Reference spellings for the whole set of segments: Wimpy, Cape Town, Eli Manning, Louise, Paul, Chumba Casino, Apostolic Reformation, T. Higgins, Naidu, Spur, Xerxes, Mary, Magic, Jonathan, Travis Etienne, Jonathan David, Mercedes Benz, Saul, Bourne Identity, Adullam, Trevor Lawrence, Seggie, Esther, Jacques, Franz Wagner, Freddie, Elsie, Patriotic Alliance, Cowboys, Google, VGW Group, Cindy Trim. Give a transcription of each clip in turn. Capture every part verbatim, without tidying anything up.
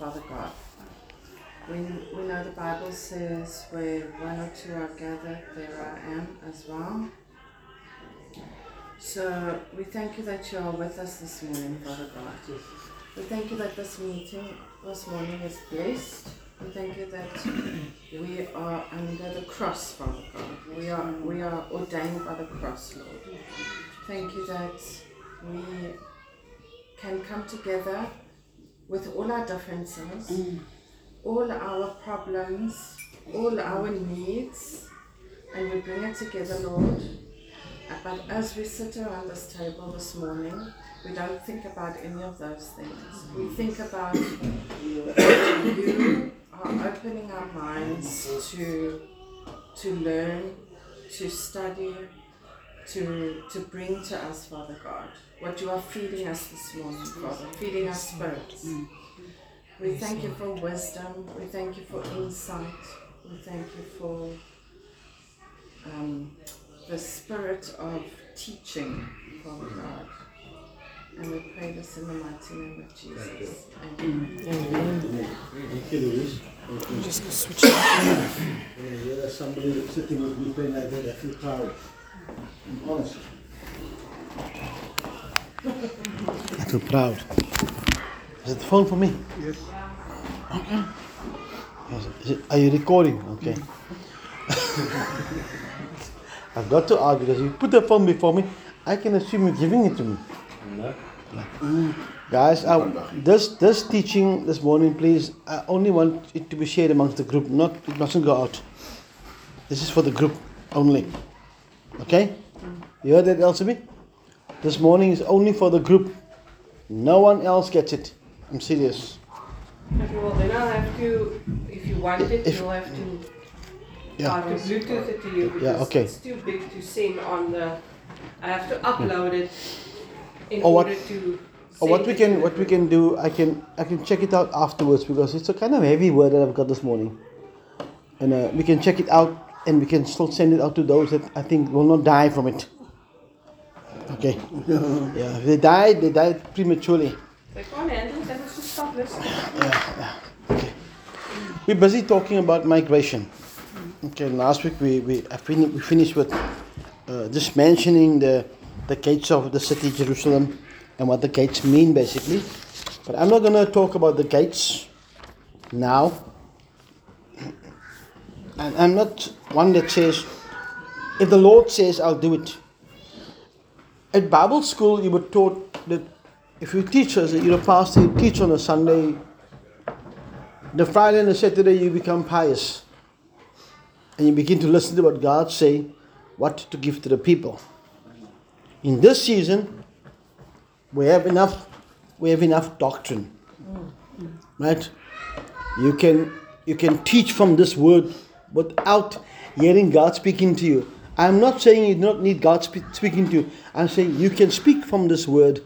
Father God. We, we know the Bible says where one or two are gathered, there I am as well. So we thank you that you are with us this morning, Father God. We thank you that this meeting this morning is blessed. We thank you that we are under the cross, Father God. We are, we are ordained by the cross, Lord. Thank you that we can come together with all our differences, all our problems, all our needs, and we bring it together, Lord. But as we sit around this table this morning, we don't think about any of those things. We think about you are opening our minds to to learn, to study, to to bring to us, Father God, what you are feeding us this morning, Father, feeding our spirits. We thank you for wisdom. We thank you for insight. We thank you for um, the spirit of teaching, Father God. And we pray this in the mighty name of Jesus. Amen. Amen. Thank you, Louise. I'm just going to switch it off. Yeah, there's somebody sitting with me playing like that. I feel proud. I'm honest. I feel proud. Is it the phone for me? Yes. Okay. Is it, are you recording? Okay. I've got to argue because you put the phone before me, I can assume you're giving it to me. No. Like, mm, guys, I, this this teaching this morning, please, I only want it to be shared amongst the group. Not it mustn't go out. This is for the group only. Okay? You heard that, L C B? This morning is only for the group. No one else gets it. I'm serious. Okay, well, then I'll have to, if you want it, if, you'll have to, yeah. I'll have to Bluetooth it to you because yeah, okay. It's too big to send on the, I have to upload yeah. it in or order what, to or what we can, what we can do, I can I can check it out afterwards because it's a kind of heavy word that I've got this morning. And uh, we can check it out and we can still send it out to those that I think will not die from it. Okay. Yeah, they died, they died prematurely. They can't handle that, it's just stop listening. Yeah, yeah. Okay. We're busy talking about migration. Okay, last week we, we, we finished with uh, just mentioning the, the gates of the city, Jerusalem, and what the gates mean, basically. But I'm not going to talk about the gates now. And I'm not one that says, if the Lord says, I'll do it. At Bible school, you were taught that if you teach us, that you're a pastor, you teach on a Sunday, the Friday and the Saturday, you become pious. And you begin to listen to what God say, what to give to the people. In this season, we have enough, we have enough doctrine. Right? You can, you can teach from this word without hearing God speaking to you. I'm not saying you do not need God speak, speaking to you. I'm saying you can speak from this word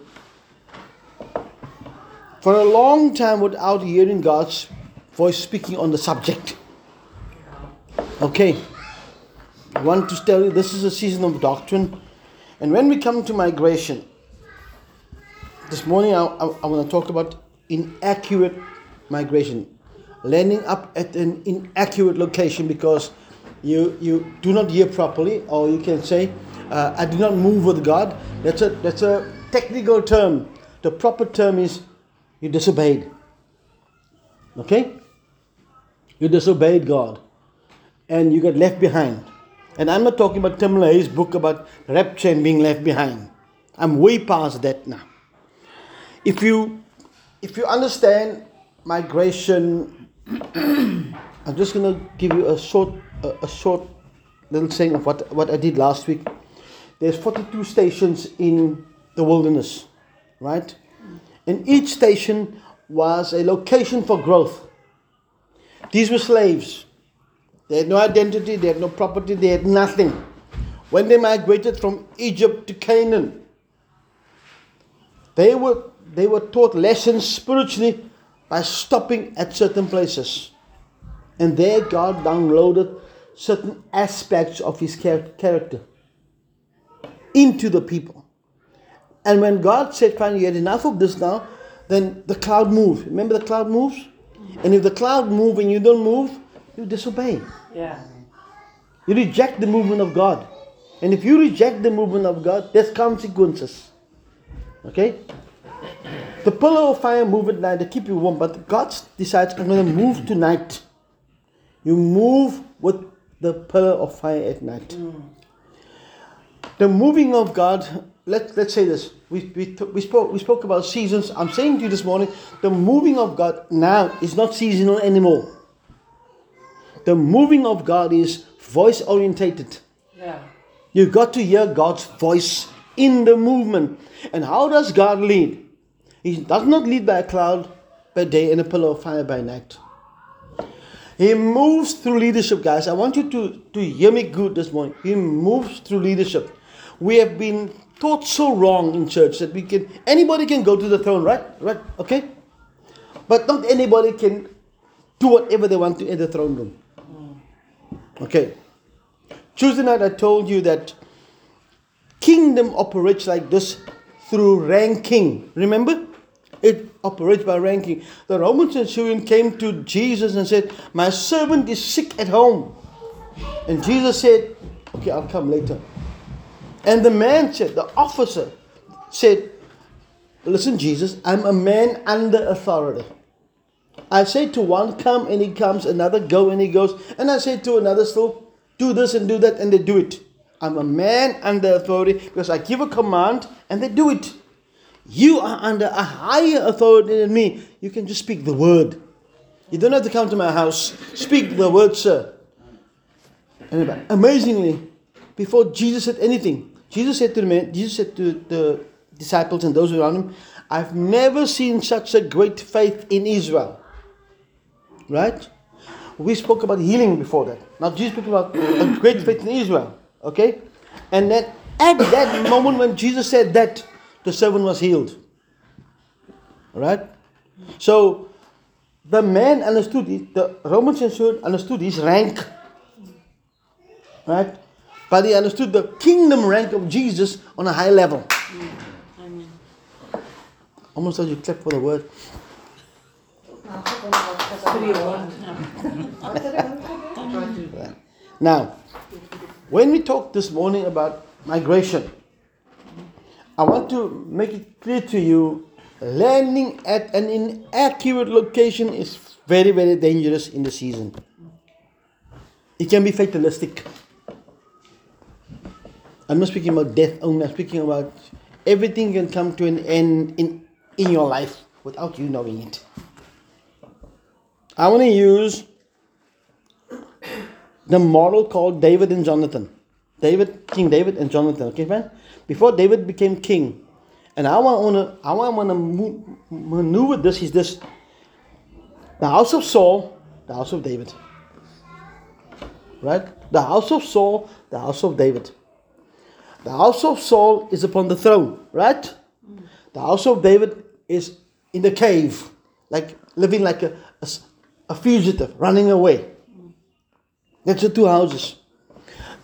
for a long time without hearing God's voice speaking on the subject. Okay. I want to tell you this is a season of doctrine. And when we come to migration, this morning I, I, I want to talk about inaccurate migration. Landing up at an inaccurate location because You you do not hear properly, or you can say, uh, I do not move with God. That's a that's a technical term. The proper term is you disobeyed. Okay? You disobeyed God. And you got left behind. And I'm not talking about Tim LaHaye's book about rapture and being left behind. I'm way past that now. If you if you understand migration, I'm just gonna give you a short A short little saying of what, what I did last week. There's forty-two stations in the wilderness, right? And each station was a location for growth. These were slaves. They had no identity, they had no property, they had nothing. When they migrated from Egypt to Canaan, they were they were taught lessons spiritually by stopping at certain places. And there God downloaded certain aspects of his character into the people. And when God said, fine, you had enough of this now, then the cloud moved. Remember the cloud moves? And if the cloud moves and you don't move, you disobey. Yeah. You reject the movement of God. And if you reject the movement of God, there's consequences. Okay? The pillar of fire move at night to keep you warm, but God decides, I'm going to move tonight. You move with the pillar of fire at night. Mm. The moving of God, let, let's say this. We, we, we, spoke, we spoke about seasons. I'm saying to you this morning, the moving of God now is not seasonal anymore. The moving of God is voice orientated. Yeah. You've got to hear God's voice in the movement. And how does God lead? He does not lead by a cloud by day and a pillar of fire by night. He moves through leadership, guys. I want you to, to hear me good this morning. He moves through leadership. We have been taught so wrong in church that we can anybody can go to the throne, right? Right? Okay? But not anybody can do whatever they want to in the throne room. Okay. Tuesday night I told you that kingdom operates like this through ranking. Remember? It operates by ranking. The Roman centurion came to Jesus and said, my servant is sick at home. And Jesus said, okay, I'll come later. And the man said, the officer said, listen, Jesus, I'm a man under authority. I say to one, come, and he comes. Another, go, and he goes. And I say to another still, do this and do that, and they do it. I'm a man under authority because I give a command and they do it. You are under a higher authority than me. You can just speak the word. You don't have to come to my house. Speak the word, sir. And amazingly, before Jesus said anything, Jesus said to the man, Jesus said to the disciples and those around him, I've never seen such a great faith in Israel. Right? We spoke about healing before that. Now Jesus spoke about a great faith in Israel. Okay? And then at that moment when Jesus said that, the servant was healed. Alright? So, the man understood it. The Roman centurion understood his rank. Right? But he understood the kingdom rank of Jesus on a high level. Yeah. Amen. Almost as you clap for the word. Right. Now, when we talk this morning about migration, I want to make it clear to you, landing at an inaccurate location is very, very dangerous in the season. It can be fatalistic. I'm not speaking about death only, I'm speaking about everything can come to an end in, in your life without you knowing it. I want to use the model called David and Jonathan. David, King David and Jonathan, okay, man? Before David became king, and I want to, I want to maneuver this is this: the house of Saul, the house of David, right? The house of Saul, the house of David. The house of Saul is upon the throne, right? The house of David is in the cave, like living like a, a, a fugitive, running away. That's the two houses.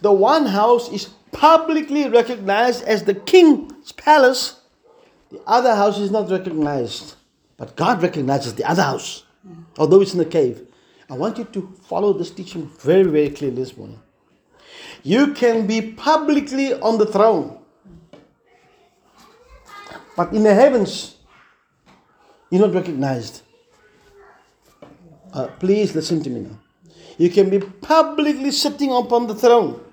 The one house is publicly recognized as the king's palace. The other house is not recognized. But God recognizes the other house, although it's in the cave. I want you to follow this teaching very, very clearly this morning. You can be publicly on the throne. But in the heavens, you're not recognized. Uh, please listen to me now. You can be publicly sitting upon the throne.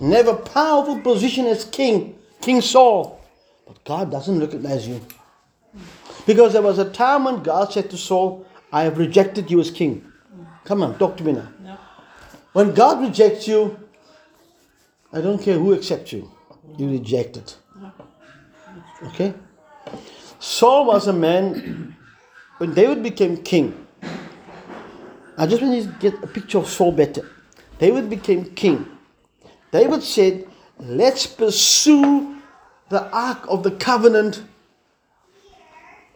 And have a powerful position as king, King Saul. But God doesn't recognize you. Because there was a time when God said to Saul, I have rejected you as king. Come on, talk to me now. No. When God rejects you, I don't care who accepts you. You reject it. Okay? Saul was a man, when David became king, I just want you to get a picture of Saul better. David became king. David said, let's pursue the Ark of the Covenant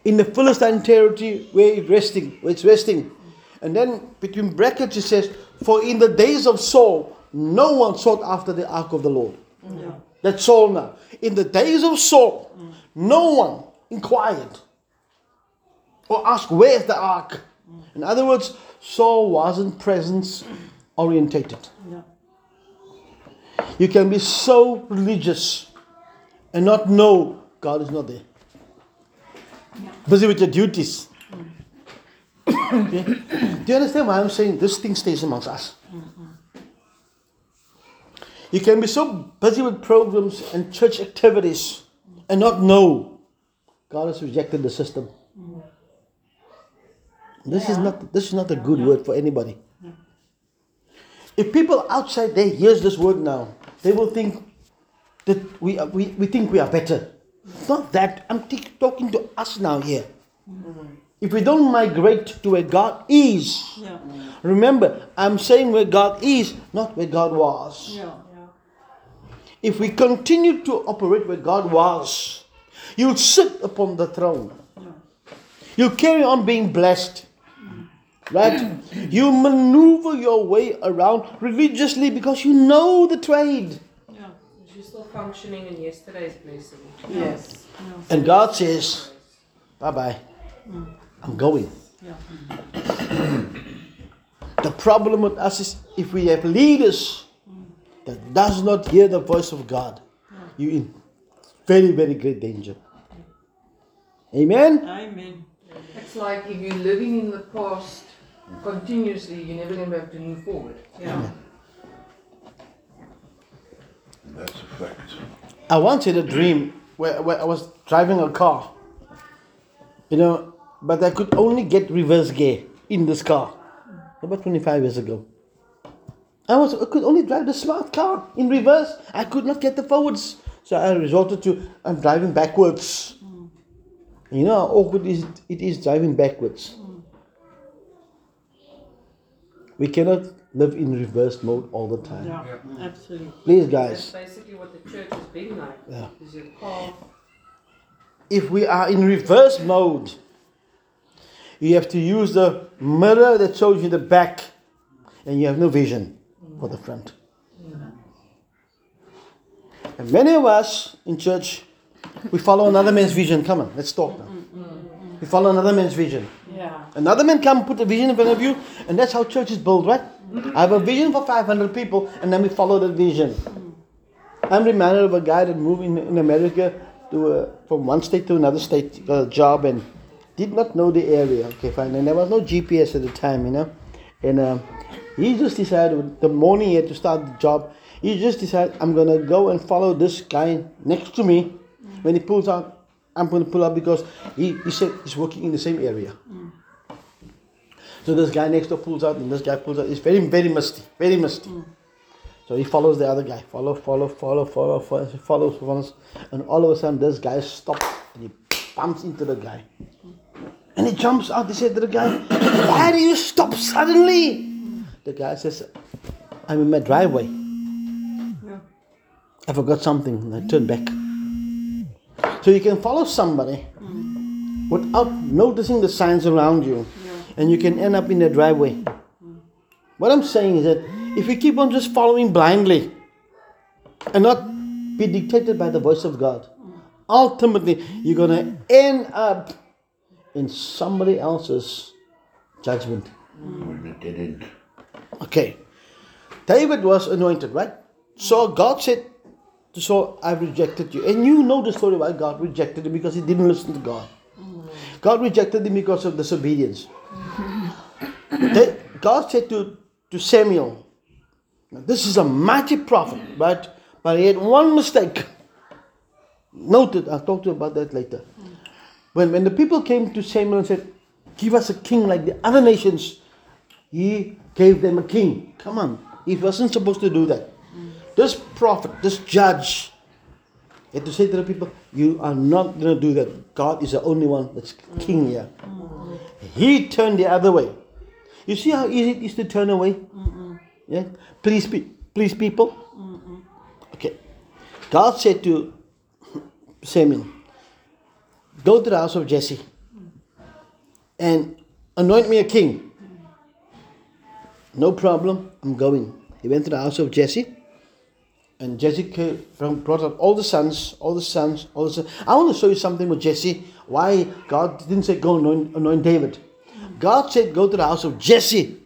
in the Philistine territory where it's resting. Where it's resting. And then between brackets it says, for in the days of Saul, no one sought after the Ark of the Lord. Yeah. That's Saul now. In the days of Saul, no one inquired or ask, where's the ark? In other words, Saul wasn't presence orientated. Yeah. You can be so religious and not know God is not there. Yeah. Busy with your duties. Mm. Yeah. Do you understand why I'm saying this thing stays amongst us? Mm-hmm. You can be so busy with programs and church activities and not know God has rejected the system. Mm. This yeah. is not this is not a good yeah. word for anybody. Yeah. If people outside there hears this word now, they will think that we are, we, we think we are better. It's not that. I'm t- talking to us now here. Mm-hmm. If we don't migrate to where God is, yeah. remember, I'm saying where God is, not where God was. Yeah. Yeah. If we continue to operate where God was, you'll sit upon the throne. You carry on being blessed, right? You maneuver your way around religiously because you know the trade. Yeah, you're still functioning in yesterday's blessing. Yes. yes. And God says, bye-bye, mm. I'm going. Yeah. The problem with us is if we have leaders that does not hear the voice of God, yeah. you're in very, very great danger. Amen? Amen. It's like if you're living in the past continuously, you're never going to have to move forward. Yeah. Amen. That's a fact. I once had a dream where, where I was driving a car, you know, but I could only get reverse gear in this car about twenty-five years ago. I was I could only drive the smart car in reverse. I could not get the forwards, so I resorted to I'm driving backwards. You know how awkward it is, it is driving backwards. Mm. We cannot live in reverse mode all the time. Yeah, yeah. Absolutely. Please, guys. That's basically what the church has been like. Yeah. Is your call. If we are in reverse mode, you have to use the mirror that shows you the back, and you have no vision mm. for the front. Mm. And many of us in church, we follow another man's vision. Come on, let's talk now. We follow another man's vision. Yeah. Another man come put a vision in front of you, and that's how churches build, right? I have a vision for five hundred people, and then we follow that vision. I'm reminded of a guy that moved in, in America to uh, from one state to another state, got a job, and did not know the area. Okay, fine. And there was no G P S at the time, you know. And uh, he just decided the morning he had to start the job. He just decided, I'm gonna go and follow this guy next to me. When he pulls out, I'm going to pull out because he, he said he's working in the same area. Mm. So this guy next door pulls out and this guy pulls out. It's very, very musty, very musty. Mm. So he follows the other guy. Follow, follow, follow, follow, follow, follows, follows. And all of a sudden this guy stops and he bumps into the guy. Mm. And he jumps out. He said to the guy, why do you stop suddenly? Mm. The guy says, I'm in my driveway. Yeah. I forgot something and I turned back. So you can follow somebody mm. without noticing the signs around you. Yeah. And you can end up in the driveway. Mm. What I'm saying is that if you keep on just following blindly and not be dictated by the voice of God, mm. ultimately you're going to end up in somebody else's judgment. Mm. Okay. David was anointed, right? So God said, so I rejected you. And you know the story why God rejected him, because he didn't listen to God. Mm. God rejected him because of disobedience. they, God said to, to Samuel, this is a mighty prophet, right? But he had one mistake. Noted, I'll talk to you about that later. Mm. When, when the people came to Samuel and said, give us a king like the other nations, he gave them a king. Come on, he wasn't supposed to do that. This prophet, this judge, had to say to the people, you are not going to do that. God is the only one that's king here. Mm-hmm. He turned the other way. You see how easy it is to turn away? Mm-hmm. Yeah? Please, pe- please people. Mm-hmm. Okay. God said to Samuel, go to the house of Jesse and anoint me a king. No problem, I'm going. He went to the house of Jesse. and Jesse brought up all the sons, all the sons, all the sons. I want to show you something with Jesse, why God didn't say go anoint, anoint David. God said go to the house of Jesse,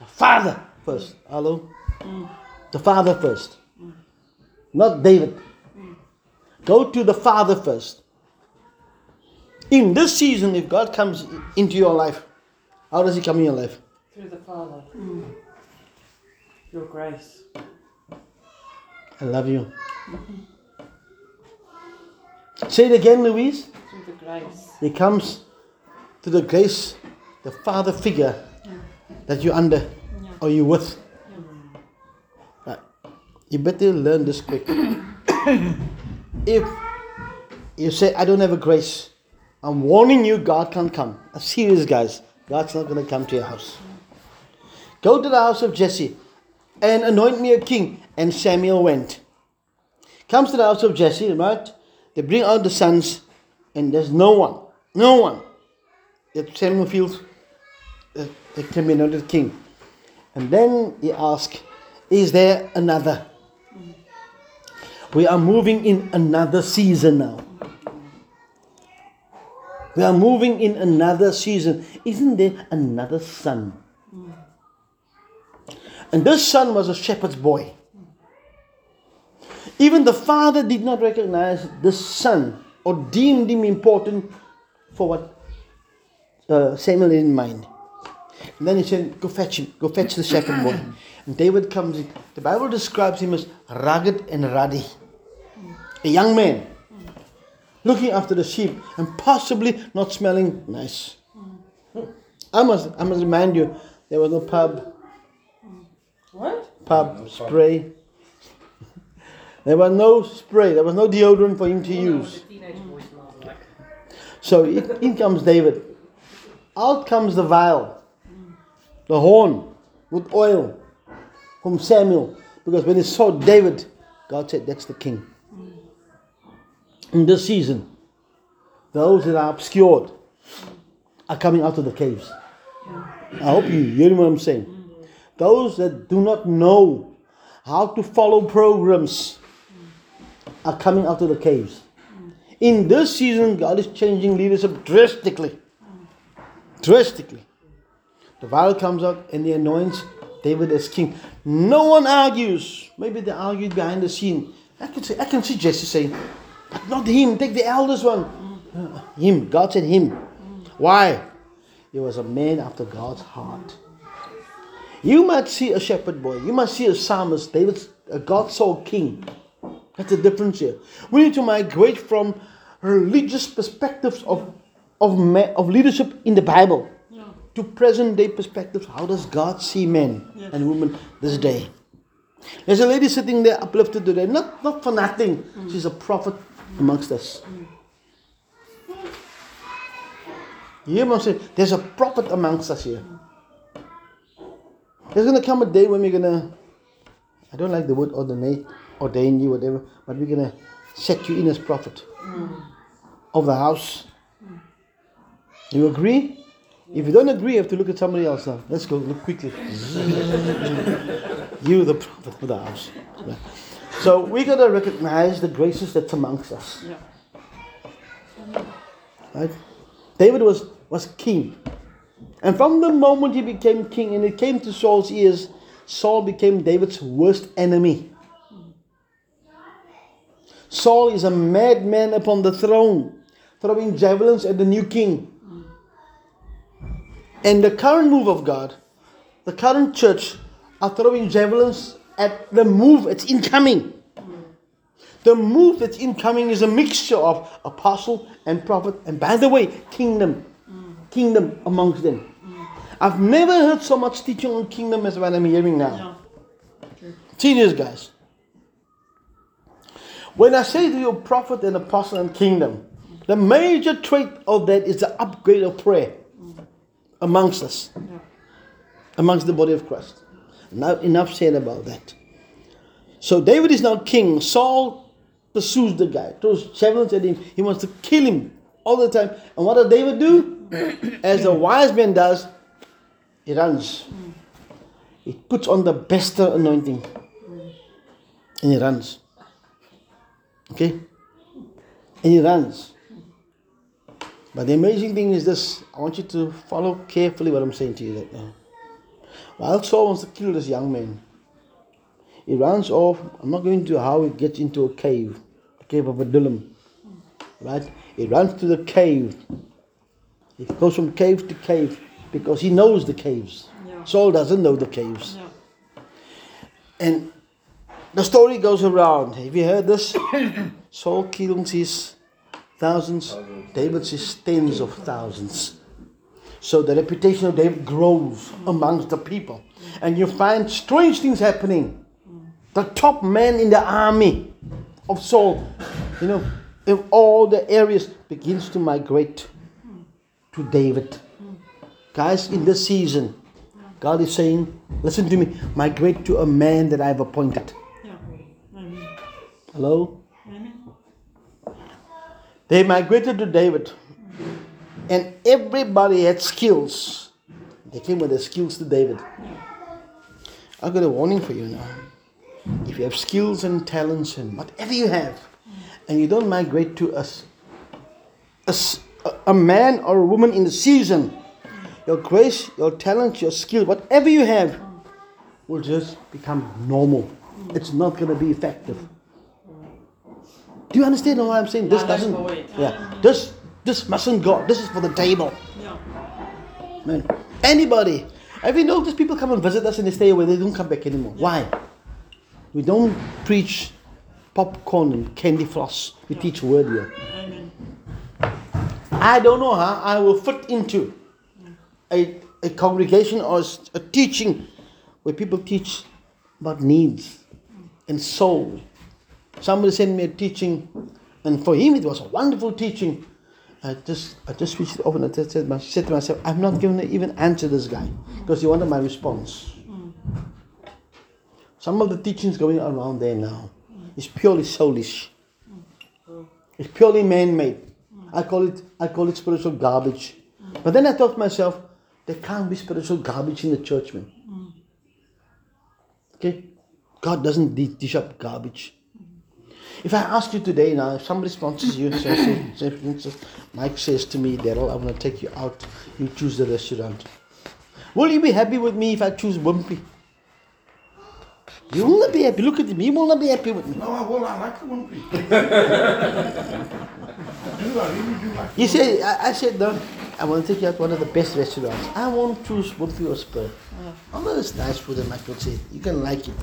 the father first. Hello? The father first. Not David. Go to the father first. In this season, if God comes into your life, how does he come in your life? Through the Father. Mm. Your grace. I love you. Mm-hmm. Say it again, Louise. Through the grace. He comes through the grace, the father figure yeah. that you're under yeah. or you're with. Yeah. Right. You better learn this quick. If you say, I don't have a grace, I'm warning you, God can't come. I'm serious, guys. God's not going to come to your house. Go to the house of Jesse and anoint me a king. And Samuel went. Comes to the house of Jesse, right? They bring out the sons and there's no one. No one. Yet Samuel feels that they can be anointed king. And then he asks, is there another? We are moving in another season now. We are moving in another season. Isn't there another son? Mm. And this son was a shepherd's boy. Mm. Even the father did not recognize this son or deemed him important for what uh, Samuel had in mind. And then he said, go fetch him. Go fetch the shepherd boy. And David comes in. The Bible describes him as rugged and ruddy. Mm. A young man. Looking after the sheep and possibly not smelling nice. Mm. I must I must remind you, there was no pub. What? Pub, no spray. There was no spray, there was no deodorant for him to oh, use. No, like. So in comes David. Out comes the vial, the horn with oil from Samuel. Because when he saw David, God said, that's the king. In this season, those that are obscured are coming out of the caves. I hope you hear what I'm saying. Those that do not know how to follow programs are coming out of the caves. In this season, God is changing leadership drastically. Drastically. The vial comes out and he anoints David as king. No one argues. Maybe they argued behind the scene. I can see, I can see Jesse saying, but not him, take the eldest one. Mm. Him, God said him. Mm. Why? He was a man after God's heart. You might see a shepherd boy, you might see a psalmist, David's a God soul king. That's the difference here. We need to migrate from religious perspectives of, of, ma- of leadership in the Bible yeah. to present day perspectives. How does God see men yes. and women this day? There's a lady sitting there uplifted today, not, not for nothing. Mm. She's a prophet amongst us. Mm. You hear what I'm saying? There's a prophet amongst us here. There's going to come a day when we're going to, I don't like the word ordain, ordain you, whatever, but we're going to set you in as prophet mm. of the house. Mm. You agree? If you don't agree, you have to look at somebody else now. Let's go, look quickly. You, the prophet of the house. Right. So we got to recognize the graces that's amongst us. Yeah. Right? David was, was king. And from the moment he became king and it came to Saul's ears, Saul became David's worst enemy. Saul is a madman upon the throne, throwing javelins at the new king. And the current move of God, the current church, are throwing javelins at the move that's incoming. The move that's incoming is a mixture of apostle and prophet, and by the way, kingdom. Kingdom amongst them. I've never heard so much teaching on kingdom as what I'm hearing now. Serious guys. When I say to you prophet and apostle and kingdom, the major trait of that is the upgrade of prayer amongst us. Amongst the body of Christ. Now, enough said about that. So David is now king. Saul pursues the guy, throws javelins at him. He wants to kill him all the time. And what does David do? As a wise man does, he runs. He puts on the best anointing. And he runs. Okay? And he runs. But the amazing thing is this. I want you to follow carefully what I'm saying to you right now. While Saul wants to kill this young man, he runs off. I'm not going to how he gets into a cave, the cave of Adullam. Right? He runs to the cave. He goes from cave to cave because he knows the caves. Yeah. Saul doesn't know the caves. Yeah. And the story goes around. Have you heard this? Saul kills his thousands, thousands. David's his tens of thousands. So the reputation of David grows mm. amongst the people. Mm. And you find strange things happening. Mm. The top man in the army of Saul, you know, in all the areas, begins to migrate mm. to David. Mm. Guys, in this season, God is saying, listen to me, migrate to a man that I have appointed. Yeah. Amen. Hello? Amen. They migrated to David. And everybody had skills. They came with their skills to David. I've got a warning for you now. If you have skills and talents and whatever you have, and you don't migrate to us, a, a man or a woman in the season, your grace, your talents, your skill, whatever you have, will just become normal. It's not going to be effective. Do you understand what I'm saying? This doesn't. Yeah. This. This mustn't go. This is for the table. Yeah. Man, anybody. Have you noticed people come and visit us and they stay away? They don't come back anymore. Yeah. Why? We don't preach popcorn and candy floss. We yeah. teach word here. Amen. I don't know how I will fit into yeah. a, a congregation or a teaching where people teach about needs and soul. Somebody sent me a teaching, and for him it was a wonderful teaching. I just I just switched it off and I said to myself, I'm not going to even answer this guy because he wanted my response. Mm. Some of the teachings going around there now is purely soulish. Mm. It's purely man-made. Mm. I call it I call it spiritual garbage. Mm. But then I thought to myself, there can't be spiritual garbage in the church, man. Mm. Okay? God doesn't dish up garbage. If I ask you today now, if somebody sponsors you, says, says, Mike says to me, Daryl, I'm going to take you out, you choose the restaurant. Will you be happy with me if I choose Wimpy? You will not be happy. Look at me. You will not be happy with me. No, I will. I like the Wimpy. I do. I really do like the You say, I, I said, no, I want to take you out to one of the best restaurants. I won't choose Wimpy or Spur. Yeah. Although it's nice food, and Michael said, you can like it.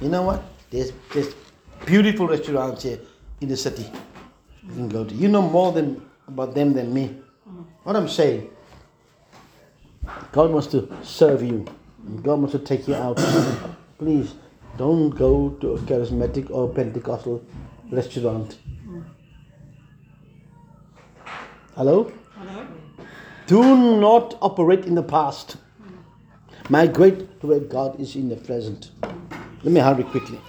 You know what? There's there's. Beautiful restaurants here in the city. You can go to. You know more than about them than me. What I'm saying, God wants to serve you. And God wants to take you out. Please don't go to a charismatic or Pentecostal restaurant. Hello? Hello? Do not operate in the past. Migrate to where God is in the present. Let me hurry quickly.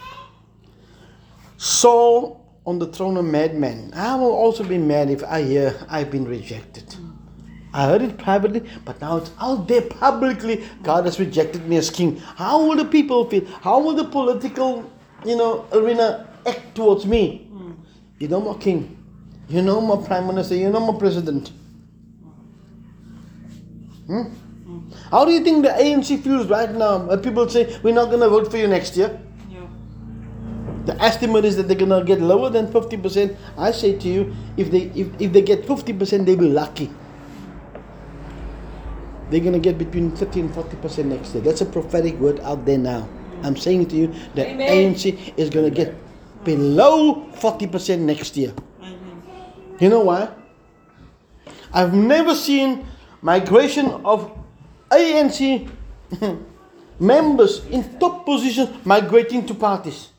Saul on the throne of madmen. I will also be mad if I hear I've been rejected. Mm. I heard it privately, but now it's out there publicly. God has rejected me as king. How will the people feel? How will the political, you know, arena act towards me? Mm. You're no more king. You're no more prime minister. You're no more president. Hmm? Mm. How do you think the A N C feels right now? People say, we're not going to vote for you next year. The estimate is that they're going to get lower than fifty percent. I say to you, if they if, if they get fifty percent, they'll be lucky. They're going to get between thirty and forty percent next year. That's a prophetic word out there now. I'm saying to you, the Amen. A N C is going to get below forty percent next year. Amen. You know why? I've never seen migration of A N C members in top positions migrating to parties.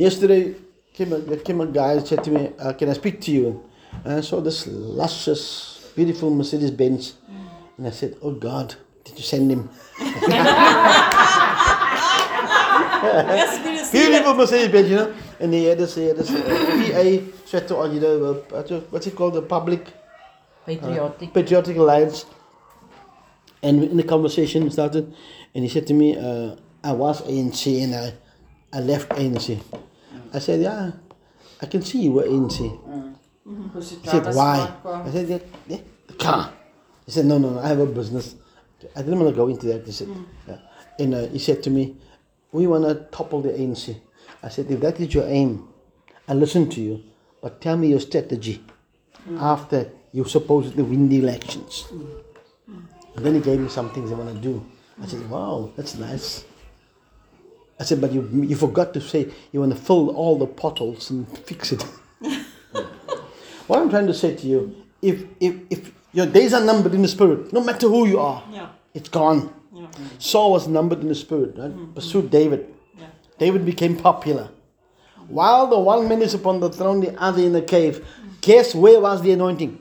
Yesterday, came a, there came a guy and said to me, uh, can I speak to you? And I saw this luscious, beautiful Mercedes Benz. And I said, oh God, did you send him? Yes, beautiful Mercedes Benz, you know. And he had this, he had this uh, P A sweater on, you know, uh, what's it called, the Public Patriotic. Uh, Patriotic Alliance. And in the conversation started, and he said to me, uh, I was A N C and I, I left A N C. I said, yeah, I can see you were A N C. Mm-hmm. He said, why? I said, yeah, yeah, the car. He said, no, no, no, I have a business. I didn't want to go into that. He said, mm. yeah. And uh, he said to me, we want to topple the A N C. I said, if that is your aim, I listen to you, but tell me your strategy mm. after you supposedly win the elections. Mm. And then he gave me some things I want to do. I said, wow, that's nice. I said, but you you forgot to say you want to fill all the potholes and fix it. What I'm trying to say to you, if if if your days are numbered in the spirit, no matter who you are, yeah. it's gone. Yeah. Saul was numbered in the spirit, right? Mm-hmm. Pursued David. Yeah. David became popular. While the one man is upon the throne, the other in the cave. Guess where was the anointing?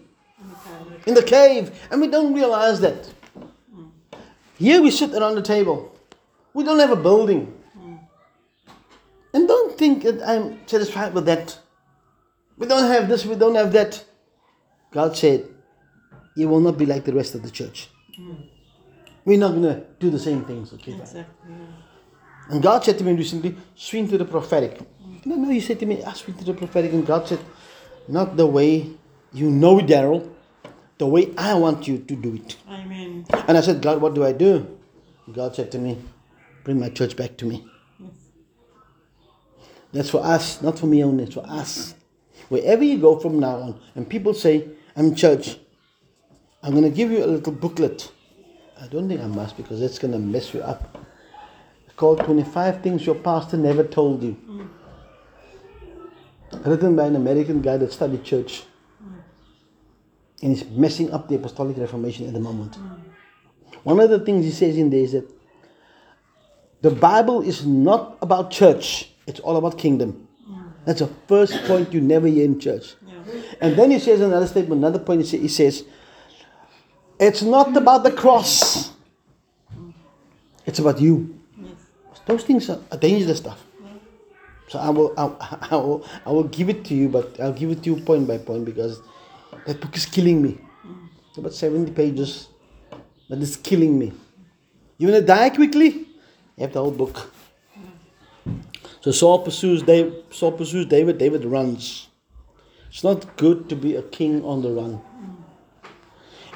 In the cave. And we don't realize that. Here we sit around the table. We don't have a building. And don't think that I'm satisfied with that. We don't have this, we don't have that. God said, you will not be like the rest of the church. Mm. We're not going to do the same things. Okay, exactly. Yeah. And God said to me recently, swing to the prophetic. Mm. No, no, he said to me, I swing to the prophetic. And God said, not the way you know it, Daryl, the way I want you to do it. Amen. And I said, God, what do I do? And God said to me, bring my church back to me. Yes. That's for us, not for me only, it's for us. Wherever you go from now on, and people say, I'm church, I'm going to give you a little booklet. I don't think I must, because that's going to mess you up. It's called twenty-five Things Your Pastor Never Told You. Mm. Written by an American guy that studied church. Mm. And he's messing up the Apostolic Reformation at the moment. Mm. One of the things he says in there is that the Bible is not about church. It's all about kingdom. That's the first point you never hear in church. Yeah. And then he says another statement, another point, he says, he says, it's not about the cross. It's about you. Yes. Those things are dangerous stuff. Yeah. So I will, I, I will, I will give it to you, but I'll give it to you point by point, because that book is killing me. Mm. It's about seventy pages, but it's killing me. You want to die quickly? You have the whole book. So Saul pursues David, Saul pursues David, David runs. It's not good to be a king on the run. Mm.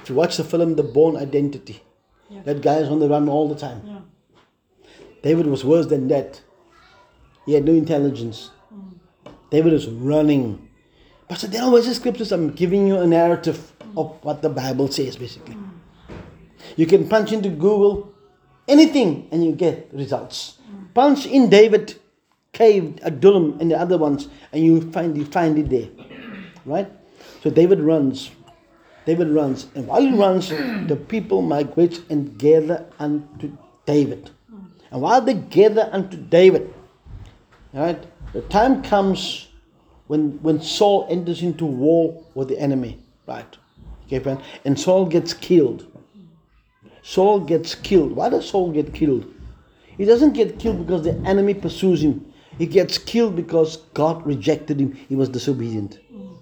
If you watch the film, The Bourne Identity, yeah. that guy is on the run all the time. Yeah. David was worse than that. He had no intelligence. Mm. David was running. But so there are always the scriptures. I'm giving you a narrative mm. of what the Bible says, basically. Mm. You can punch into Google anything and you get results. Mm. Punch in David, caved, Adullam, and the other ones, and you find, you find it there, right? So David runs, David runs, and while he runs, the people migrate and gather unto David. And while they gather unto David, right, the time comes when when Saul enters into war with the enemy, right? Okay, friend, and Saul gets killed. Saul gets killed. Why does Saul get killed? He doesn't get killed because the enemy pursues him. He gets killed because God rejected him. He was disobedient. Mm.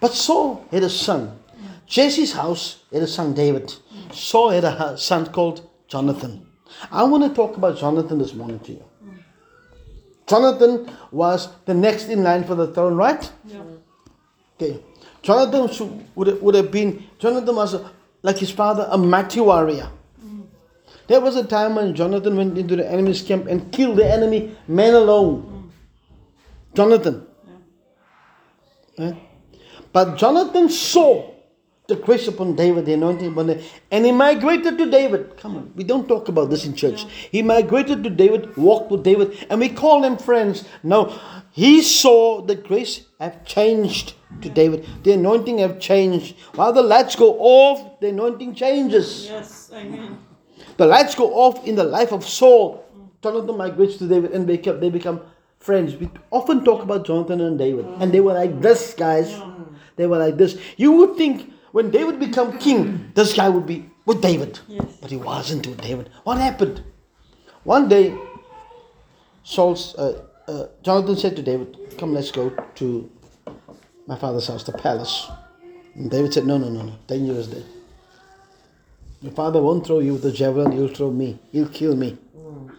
But Saul had a son. Yeah. Jesse's house had a son, David. Mm. Saul had a son called Jonathan. I want to talk about Jonathan this morning to you. Mm. Jonathan was the next in line for the throne, right? Yeah. Okay. Jonathan would have, would have been, Jonathan was, a, like his father, a mighty warrior. There was a time when Jonathan went into the enemy's camp and killed the enemy, man alone. Mm. Jonathan. Yeah. Right? But Jonathan saw the grace upon David, the anointing upon David, and he migrated to David. Come on, we don't talk about this in church. Yeah. He migrated to David, walked with David, and we call them friends. No, he saw the grace have changed to yeah. David. The anointing have changed. While the lights go off, the anointing changes. Yes, amen. The lights go off in the life of Saul. Jonathan migrates to David and they become, they become friends. We often talk about Jonathan and David. And they were like this, guys. They were like this. You would think when David became king, this guy would be with David. Yes. But he wasn't with David. What happened? One day, Saul's, uh, uh, Jonathan said to David, come, let's go to my father's house, the palace. And David said, no, no, no, no. Dangerous day. Your father won't throw you with the javelin, he'll throw me. He'll kill me. Mm.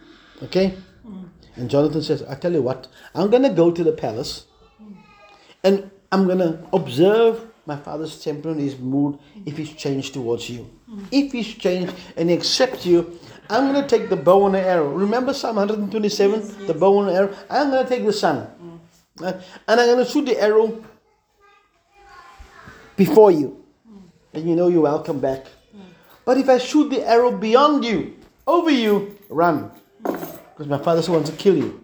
Okay? Mm. And Jonathan says, I tell you what, I'm going to go to the palace and I'm going to observe my father's temper and his mood if he's changed towards you. If he's changed and he accepts you, I'm going to take the bow and the arrow. Remember Psalm one twenty-seven, yes, yes. The bow and the arrow? I'm going to take the sun. Mm. And I'm going to shoot the arrow before you. Mm. And you know you're welcome back. Mm. But if I shoot the arrow beyond you, over you, run. Mm. Because my father wants to kill you. Mm.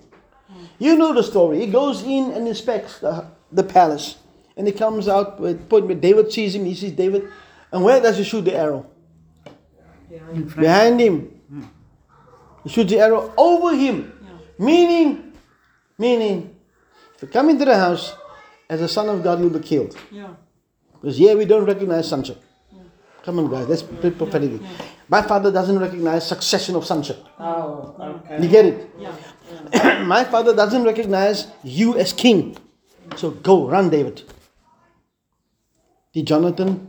You know the story. He goes in and inspects the, the palace. And he comes out with point where David sees him. He sees David. And where does he shoot the arrow? Behind, Behind him. Mm. He shoots the arrow over him. Yeah. Meaning, meaning, if you come into the house, as a son of God, you'll be killed. Yeah. Because here we don't recognize sonship. Yeah. Come on, guys, that's prophetic. Yeah. Yeah. My father doesn't recognize succession of sonship. Oh, okay. You get it? Yeah. Yeah. My father doesn't recognize you as king. So go, run, David. Did Jonathan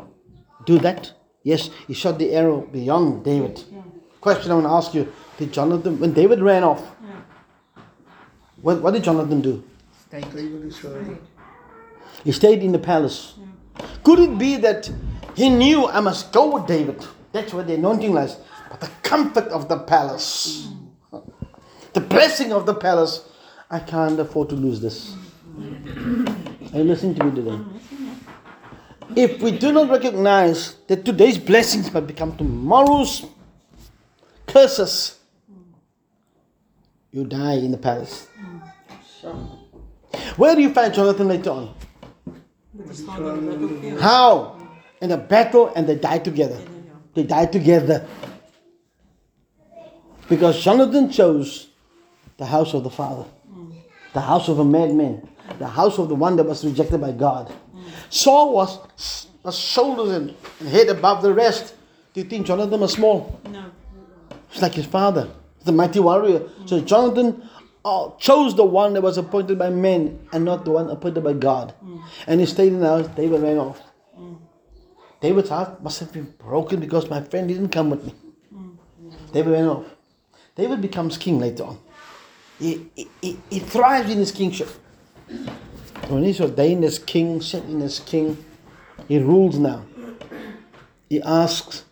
do that? Yes, he shot the arrow beyond David. Yeah. Question I want to ask you, did Jonathan, when David ran off, yeah. what, what did Jonathan do? Stayed. Stayed. He stayed in the palace. Yeah. Could it be that he knew, I must go with David? That's where the anointing lies. But the comfort of the palace, mm. the blessing of the palace, I can't afford to lose this. Mm. Are you listening to me today? If we do not recognize that today's blessings might become tomorrow's curses, you die in the palace. Where do you find Jonathan later on? How? In a battle, and they die together. They die together. Because Jonathan chose the house of the father, the house of a madman, the house of the one that was rejected by God. Saul was, was shoulders and, and head above the rest. Do you think Jonathan was small? No. It's like his father. He's a mighty warrior. Mm. So Jonathan oh, chose the one that was appointed by men and not the one appointed by God. Mm. And he stayed in the house. David ran off. Mm. David's heart must have been broken because my friend didn't come with me. Mm. David ran off. David becomes king later on. He, he, he, he thrives in his kingship. When he's ordained as king, set in as king, he rules now. He asks,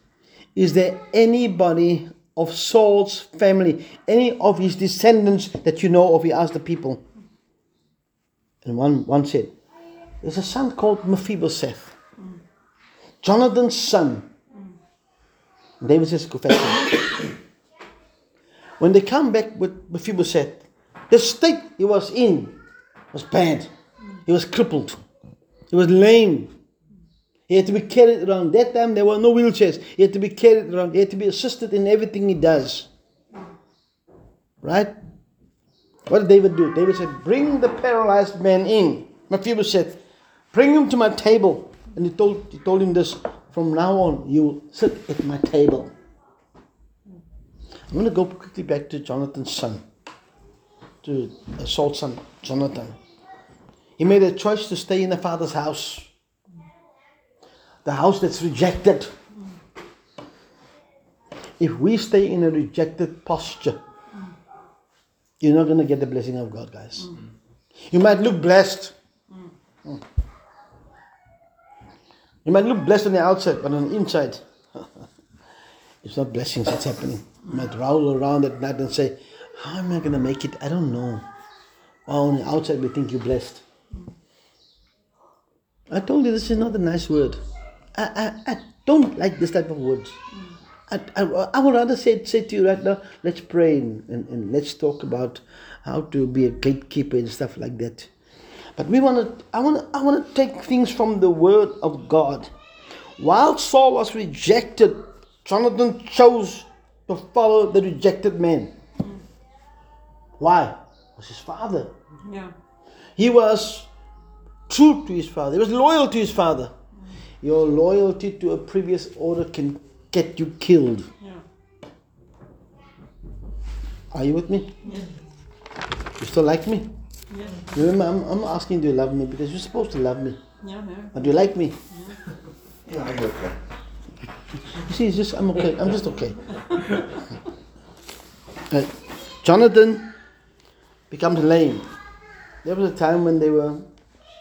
is there anybody of Saul's family, any of his descendants that you know of? He asked the people. And one, one said, there's a son called Mephibosheth, Jonathan's son. And David says, go fetch him. When they come back with Mephibosheth, the state he was in was bad. He was crippled. He was lame. He had to be carried around. That time there were no wheelchairs. He had to be carried around. He had to be assisted in everything he does. Right? What did David do? David said, bring the paralyzed man in. Mephibosheth said, bring him to my table. And he told, he told him this, from now on, you will sit at my table. I'm going to go quickly back to Jonathan's son. To Saul's son, Jonathan. He made a choice to stay in the father's house. The house that's rejected. If we stay in a rejected posture, you're not going to get the blessing of God, guys. Mm. You might look blessed. Mm. You might look blessed on the outside, but on the inside, it's not blessings that's happening. You might roll around at night and say, how am I going to make it? I don't know. Well, on the outside we think you're blessed. I told you this is not a nice word. I I, I don't like this type of words. I, I, I would rather say, say to you right now, let's pray and, and, and let's talk about how to be a gatekeeper and stuff like that. But we want to, I want I want to take things from the word of God. While Saul was rejected, Jonathan chose to follow the rejected man. Why? It was his father. Yeah. He was true to his father. He was loyal to his father. Mm. Your loyalty to a previous order can get you killed. Yeah. Are you with me? Yeah. You still like me? Yeah. You remember, I'm, I'm asking, do you love me? Because you're supposed to love me. Yeah, no. But do you like me? Yeah, yeah I'm okay. You see, it's just, I'm okay. I'm just okay. Right. Jonathan becomes lame. There was a time when they were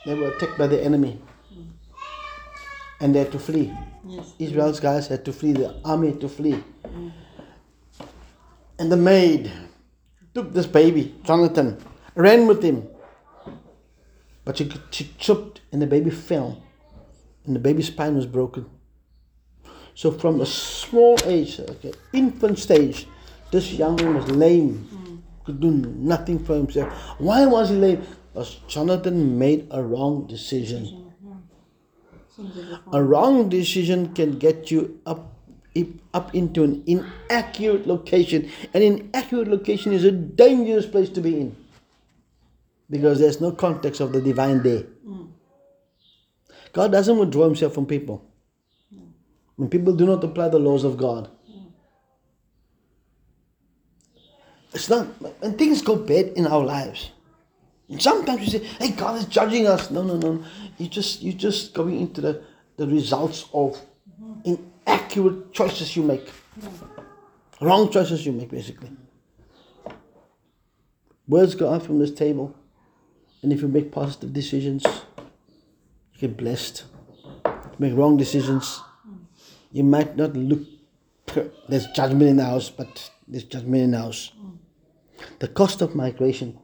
they were attacked by the enemy. Mm. And they had to flee. Yes. Israel's guys had to flee, the army had to flee. Mm. And the maid took this baby, Jonathan, ran with him. But she, she tripped and the baby fell. And the baby's spine was broken. So from a small age, okay, infant stage, this young man was lame. Mm. Could do nothing for himself. Why was he lame? Because Jonathan made a wrong decision. A wrong decision can get you up, up into an inaccurate location. An inaccurate location is a dangerous place to be in. Because there's no context of the divine there. Mm. God doesn't withdraw himself from people. Mm. When people do not apply the laws of God. Mm. It's not, when things go bad in our lives, sometimes we say, hey, God is judging us. No, no, no. You just, you're just going into the, the results of mm-hmm. inaccurate choices you make. Mm-hmm. Wrong choices you make, basically. Words go out from this table. And if you make positive decisions, you get blessed. If you make wrong decisions, you might not look. There's judgment in the house, but there's judgment in the house. The cost of migration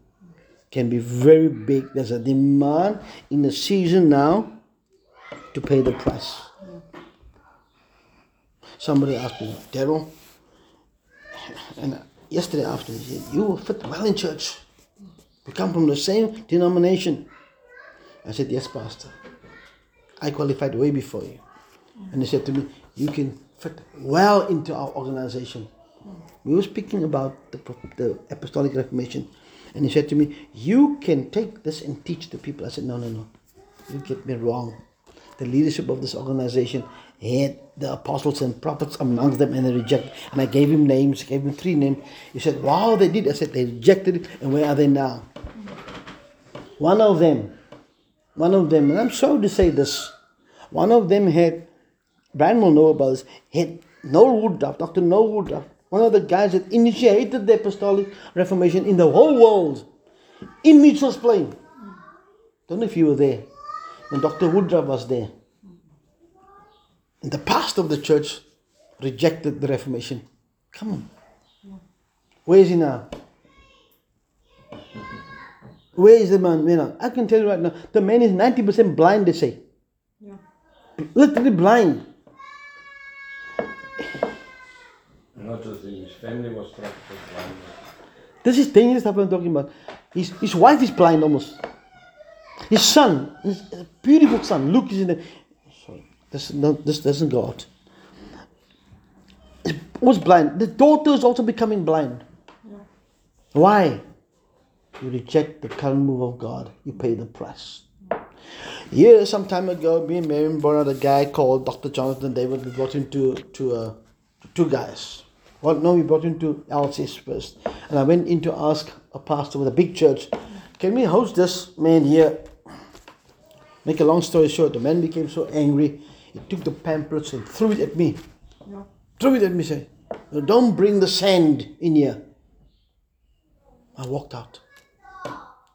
can be very big. There's a demand in the season now to pay the price. Somebody asked me, Daryl, and yesterday afternoon, he said, you fit well in church. We come from the same denomination. I said, yes, Pastor. I qualified way before you. Mm. And he said to me, you can fit well into our organization. Mm. We were speaking about the, the Apostolic Reformation. And he said to me, you can take this and teach the people. I said, no, no, no. You get me wrong. The leadership of this organization had the apostles and prophets amongst them, and they rejected. And I gave him names, gave him three names. He said, wow, they did. I said, they rejected it, and where are they now? One of them, one of them, and I'm sorry to say this, one of them had, Brian will know about this, had Noel Woodruff, Doctor Noel Woodruff, one of the guys that initiated the Apostolic Reformation in the whole world, in Mitchell's Plain. Don't know if you were there, when Doctor Woodruff was there. And the pastor of the church rejected the Reformation. Come on. Where is he now? Where is the man? You know, I can tell you right now, the man is ninety percent blind, they say. Yeah. Literally blind. Another thing, his family was struck with blindness. This is dangerous stuff I'm talking about. His, his wife is blind almost. His son, his beautiful son, Luke is in the... Sorry, this, no, this doesn't go out. He was blind. The daughter is also becoming blind. Yeah. Why? You reject the current move of God, you pay the price. Years, some time ago, me and Mary and Bernard, a guy called Doctor Jonathan David, we brought him to, to uh, two guys. Well, no, we brought him to L C S first. And I went in to ask a pastor with a big church, can we host this man here? Make a long story short, the man became so angry, he took the pamphlets and threw it at me. No. Threw it at me, said, no, don't bring the sand in here. I walked out.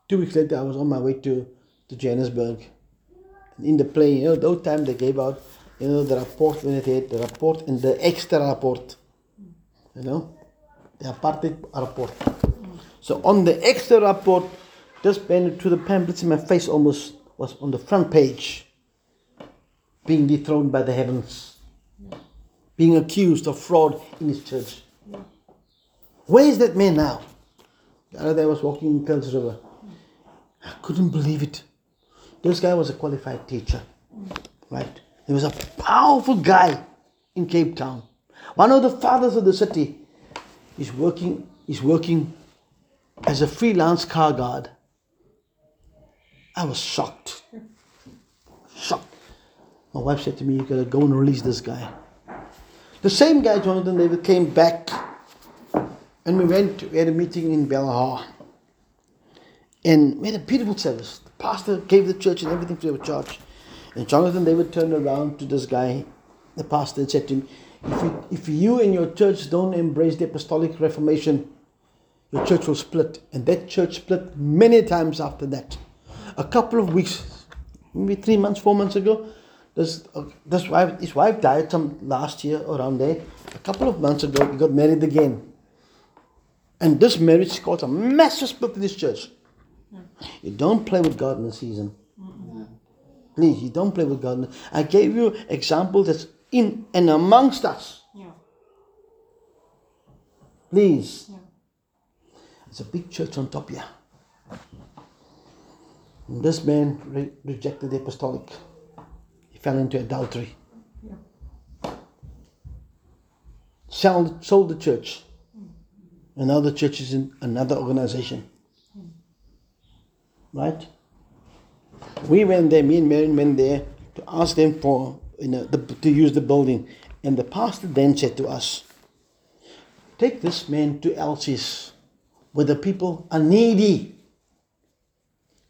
Two weeks later, I was on my way to, to Johannesburg. And in the plane, you know, those times they gave out, you know, the report when it had, the report and the extra report. You know, the apartheid report. So on the extra report, just bent through the pamphlets in my face almost, was on the front page. Being dethroned by the heavens. Being accused of fraud in his church. Where is that man now? The other day I was walking in Pels River. I couldn't believe it. This guy was a qualified teacher, right? He was a powerful guy in Cape Town. One of the fathers of the city is working, is working as a freelance car guard. I was shocked. Shocked. My wife said to me, you gotta go and release this guy. The same guy, Jonathan David, came back and we went, we had a meeting in Belhar. And we had a beautiful service. The pastor gave the church and everything free of charge. And Jonathan David turned around to this guy, the pastor, and said to him, if you, if you and your church don't embrace the Apostolic Reformation, the church was split. And that church split many times after that. A couple of weeks, maybe three months, four months ago, this, uh, this wife, his wife died some last year around there. A couple of months ago, he got married again. And this marriage caused a massive split in this church. Yeah. You don't play with God in this season. Mm-hmm. Please, you don't play with God. I gave you examples that's in and amongst us. Yeah. Please. Yeah. It's a big church on top here. And this man re- rejected the apostolic. He fell into adultery. Yeah. Sold, sold the church. Mm-hmm. And now the church is in another organization. Mm. Right? We went there, me and Marion went there to ask them for, you know, the, to use the building. And the pastor then said to us, take this man to L C S, where the people are needy.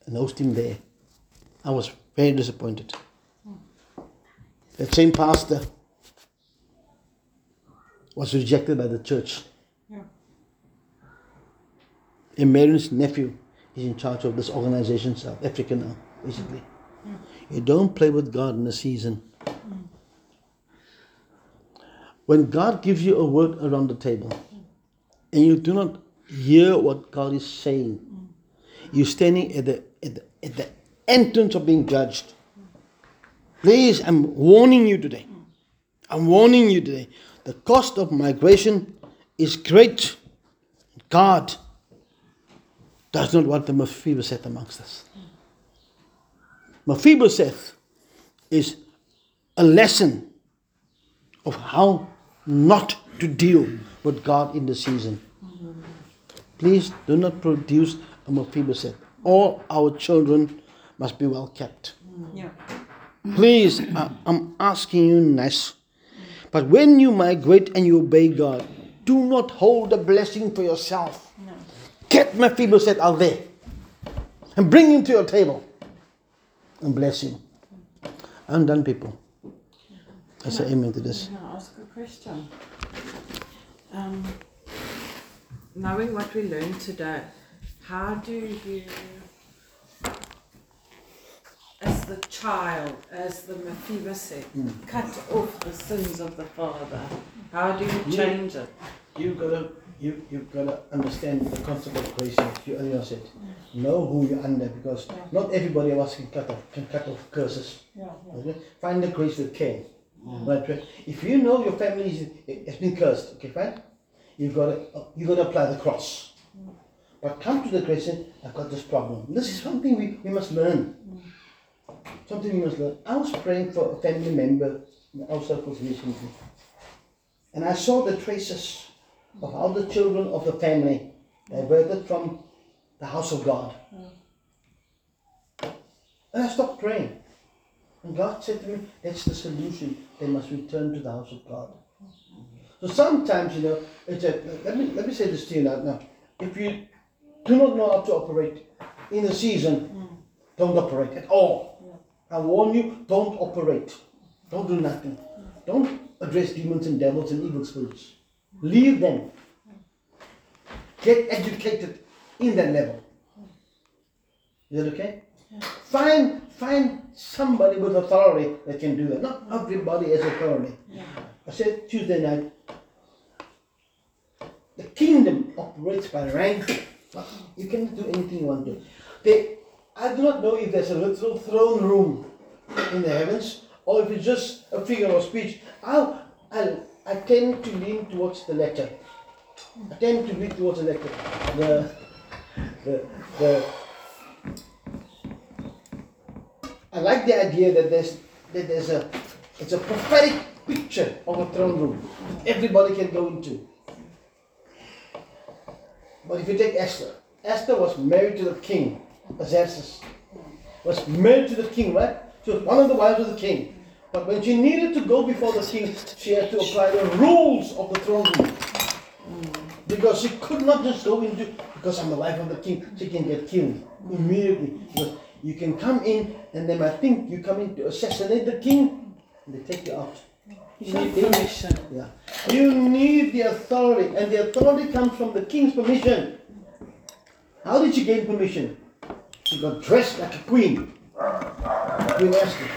And host him there. I was very disappointed. That same pastor was rejected by the church. Yeah. And Mary's nephew is in charge of this organization, South Africa now, basically. Yeah. You don't play with God in the season. Mm. When God gives you a word around the table, mm. and you do not hear what God is saying, mm. you're standing at the, at the at the entrance of being judged. Please, I'm warning you today. I'm warning you today. The cost of migration is great. God does not want the Mephibosheth amongst us. Mephibosheth is a lesson of how not to deal with God in the season. Please do not produce a Mephibosheth. All our children must be well kept. Yeah. Please, I, I'm asking you nice. But when you migrate and you obey God, do not hold the blessing for yourself. No. Get Mephibosheth out there and bring him to your table and bless him. I'm done, people. I say amen to this. Can I ask a question? Um, knowing what we learned today, how do you, as the child, as the Mephibosheth, mm. cut off the sins of the father? How do you change you, it? You've got to, you, you've got to understand the concept of grace. You understand. Mm. Know who you're under, because yeah. not everybody else can cut off can cut off curses. Yeah, yeah. Okay? Find the grace that can. Mm. Right? If you know your family has been cursed, okay, fine. You've got to you got to apply the cross. Mm. But come to the grace. I've got this problem. This is something we, we must learn. Mm. Something you must learn. I was praying for a family member in our circles recently, and I saw the traces of how the children of the family diverted from the house of God. Yeah. And I stopped praying. And God said to me, that's the solution. They must return to the house of God. So sometimes, you know, it's a, let me let me say this to you now. If you do not know how to operate in a season, don't operate at all. I warn you, don't operate. Don't do nothing. Don't address demons and devils and evil spirits. Leave them. Get educated in that level. Is that okay? Yeah. Find find somebody with authority that can do that. Not everybody has authority. Yeah. I said Tuesday night, the kingdom operates by rank. You cannot do anything you want to. They, I do not know if there's a little throne room in the heavens, or if it's just a figure of speech. I, I, I tend to lean towards the latter. I tend to lean towards the latter. The, the, the, I like the idea that there's that there's a it's a prophetic picture of a throne room everybody can go into. But if you take Esther, Esther was married to the king. Xerxes was married to the king, right? She was one of the wives of the king. But when she needed to go before the king, she had to apply the rules of the throne room. Because she could not just go into, because I'm the wife of the king, she can get killed immediately. Because you can come in, and they might think you come in to assassinate the king, and they take you out. You need permission. Yeah. You need the authority, and the authority comes from the king's permission. How did she gain permission? She got dressed like a queen. Queen Esther.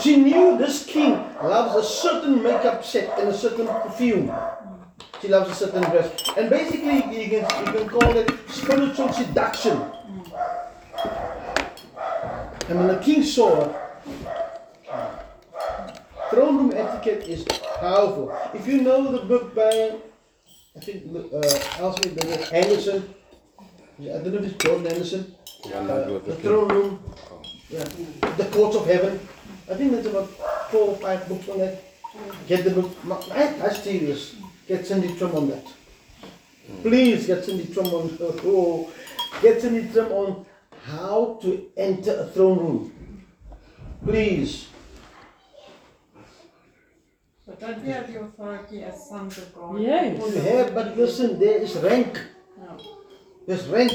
She knew this king loves a certain makeup set and a certain perfume. She loves a certain dress. And basically, you can, you can call it spiritual seduction. And when the king saw her, throne room etiquette is powerful. If you know the book by, I think, uh, Elsie, Anderson, I don't know if it's Jordan Anderson, yeah, uh, The Throne Room, oh. yeah, The Courts of Heaven, I think there's about four or five books on that. Get the book, that's serious, get Cindy Trim on that. Please get Cindy Trim on, oh, get Cindy Trim on how to enter a throne room, please. But don't we have the authority as sons of God? Yes. Well, yeah, but listen, there is rank. No. There's rank.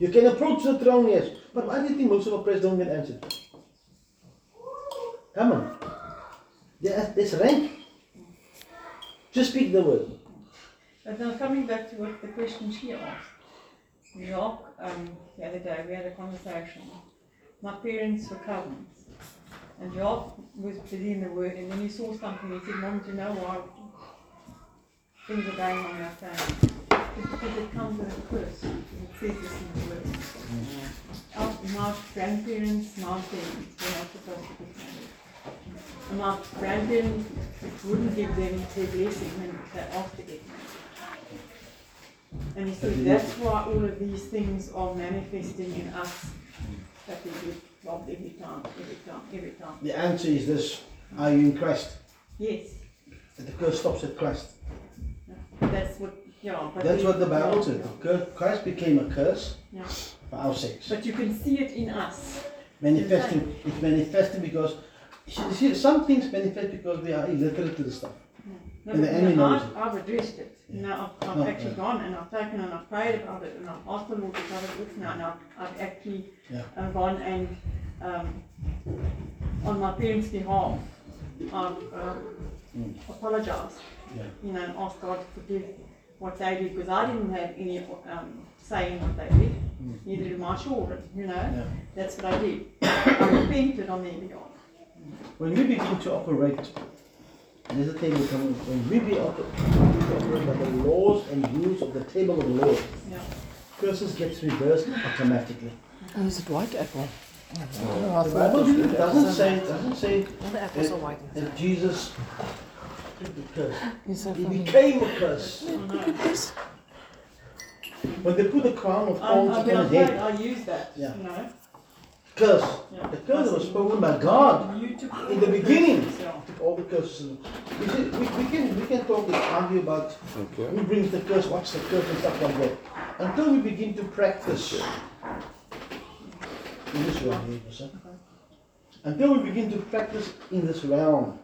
You can approach the throne, yes. But why do you think most of our prayers don't get answered? Come on. There's rank. Just speak the word. But now coming back to what the question she asked. Jacques, um, the other day we had a conversation. My parents were cousins. And Jacques was busy in the word, and when he saw something, he said, Mom, do you know why things are going on in our family? It's because it comes with a curse. It says this in the word. Mm-hmm. My grandparents, my parents, were not supposed to get married. And my grandparents wouldn't give them their blessing when they asked to get married. And he said, that's why all of these things are manifesting in us that we get. Well, every time, every time, every time. The answer is this: are you in Christ? Yes. But the curse stops at Christ. That's what, yeah. But that's what the Bible said. Christ became a curse yeah. for our sakes. But you can see it in us. Manifesting. It's manifesting because you see, some things manifest because we are illiterate to the stuff. No, and the enemy knows it. I've addressed it. Yeah. Now I've, I've no, actually no. gone and I've taken and I've prayed about it and I've asked the Lord to cover it with me and I've, I've actually yeah. uh, gone and um, on my parents' behalf I've uh, mm. apologized, yeah. you know, and asked God to forgive what they did because I didn't have any um, say in what they did, mm. neither did my children, you know. Yeah. That's what I did. I repented on their behalf. When you begin to operate. And there's a table coming when we be operated by the laws and rules of the table of the Lord. Yeah. Curses gets reversed automatically. Oh, is it white apple? Oh. The Bible doesn't say doesn't say that, that Jesus took the curse. He became a curse. When they put the crown of thorns on his head. I use that. Yeah. You know? Curse. Yeah. The curse was spoken by God in the beginning. All the curses. We, should, we, we can we can talk and argue about okay. who brings the curse, what's the curse, and stuff like that. Until we begin to practice. Okay. In this realm, okay. Until we begin to practice in this realm